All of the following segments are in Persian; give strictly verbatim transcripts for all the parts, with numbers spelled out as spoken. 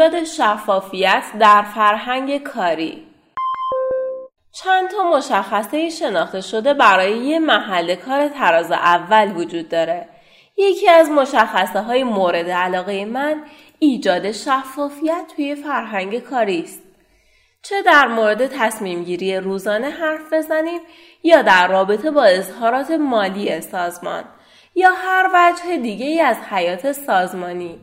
ایجاد شفافیت در فرهنگ کاری. چند تا مشخصه شناخته شده برای یه محل کار تراز اول وجود داره. یکی از مشخصه های مورد علاقه من ایجاد شفافیت توی فرهنگ کاری است. چه در مورد تصمیم گیری روزانه حرف بزنیم یا در رابطه با اظهارات مالی سازمان یا هر وجه دیگه ای از حیات سازمانی،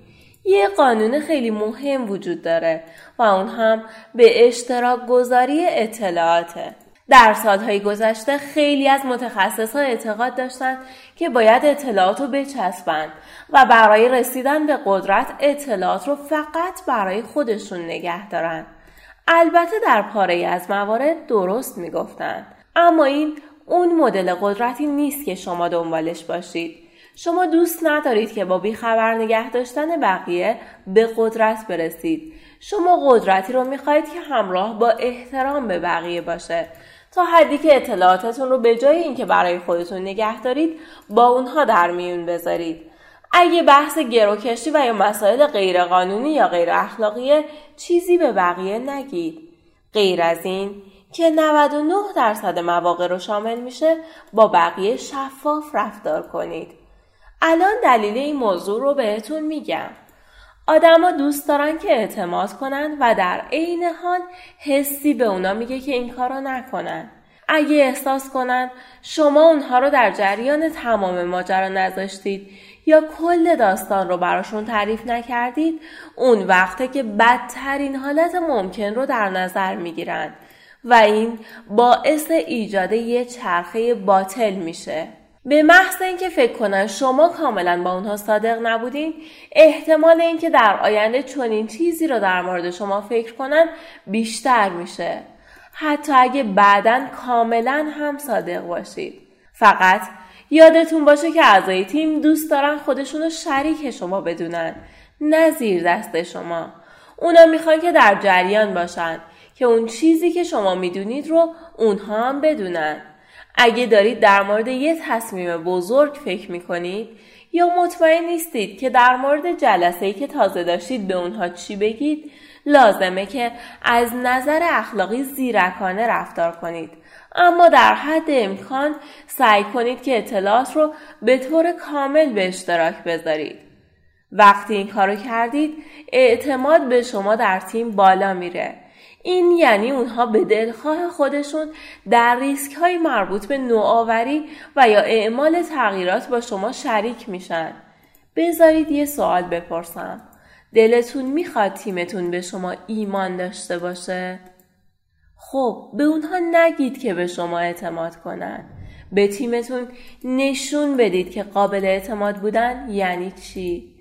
یه قانون خیلی مهم وجود داره و اون هم به اشتراک گذاری اطلاعاته. در سالهای گذشته خیلی از متخصصان اعتقاد داشتند که باید اطلاعات رو بچسبند و برای رسیدن به قدرت اطلاعات رو فقط برای خودشون نگه دارن. البته در پاره‌ای از موارد درست میگفتن، اما این اون مدل قدرتی نیست که شما دنبالش باشید. شما دوست ندارید که با بیخبر نگه داشتن بقیه به قدرت برسید. شما قدرتی رو میخواید که همراه با احترام به بقیه باشه، تا حدی که اطلاعاتتون رو به جای اینکه برای خودتون نگه دارید با اونها در میون بذارید. اگه بحث گروکشی و یا مسائل غیرقانونی یا غیر اخلاقیه، چیزی به بقیه نگید. غیر از این که نود و نه درصد مواقع رو شامل میشه، با بقیه شفاف رفتار کنید. الان دلیل این موضوع رو بهتون میگم. آدما دوست دارن که اعتماد کنن و در عین حال حسی به اونا میگه که این کارو نکنن. اگه احساس کنن شما اونها رو در جریان تمام ماجرا نذاشتید یا کل داستان رو براشون تعریف نکردید، اون وقته که بدترین حالت ممکن رو در نظر میگیرن و این باعث ایجاد یه چرخه باطل میشه. به محض اینکه فکر کنن شما کاملا با اونها صادق نبودین، احتمال اینکه در آینده چنین چیزی رو در مورد شما فکر کنن بیشتر میشه، حتی اگه بعداً کاملا هم صادق باشید. فقط یادتون باشه که اعضای تیم دوست دارن خودشون رو شریک شما بدونن، نه زیر دست شما. اونا میخوان که در جریان باشن که اون چیزی که شما میدونید رو اونها هم بدونن. اگه دارید در مورد یه تصمیم بزرگ فکر میکنید یا مطمئن نیستید که در مورد جلسه‌ای که تازه داشتید به اونها چی بگید، لازمه که از نظر اخلاقی زیرکانه رفتار کنید، اما در حد امکان سعی کنید که اطلاعات رو به طور کامل به اشتراک بذارید. وقتی این کارو کردید، اعتماد به شما در تیم بالا میره. این یعنی اونها به دلخواه خودشون در ریسک‌های مربوط به نوآوری و یا اعمال تغییرات با شما شریک میشن. بذارید یه سوال بپرسم. دلتون میخواد تیمتون به شما ایمان داشته باشه؟ خب به اونها نگید که به شما اعتماد کنن. به تیمتون نشون بدید که قابل اعتماد بودن یعنی چی؟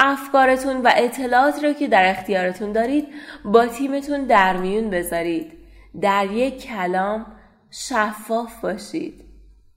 افکارتون و اطلاعات رو که در اختیارتون دارید با تیمتون در میون بذارید. در یک کلام شفاف باشید.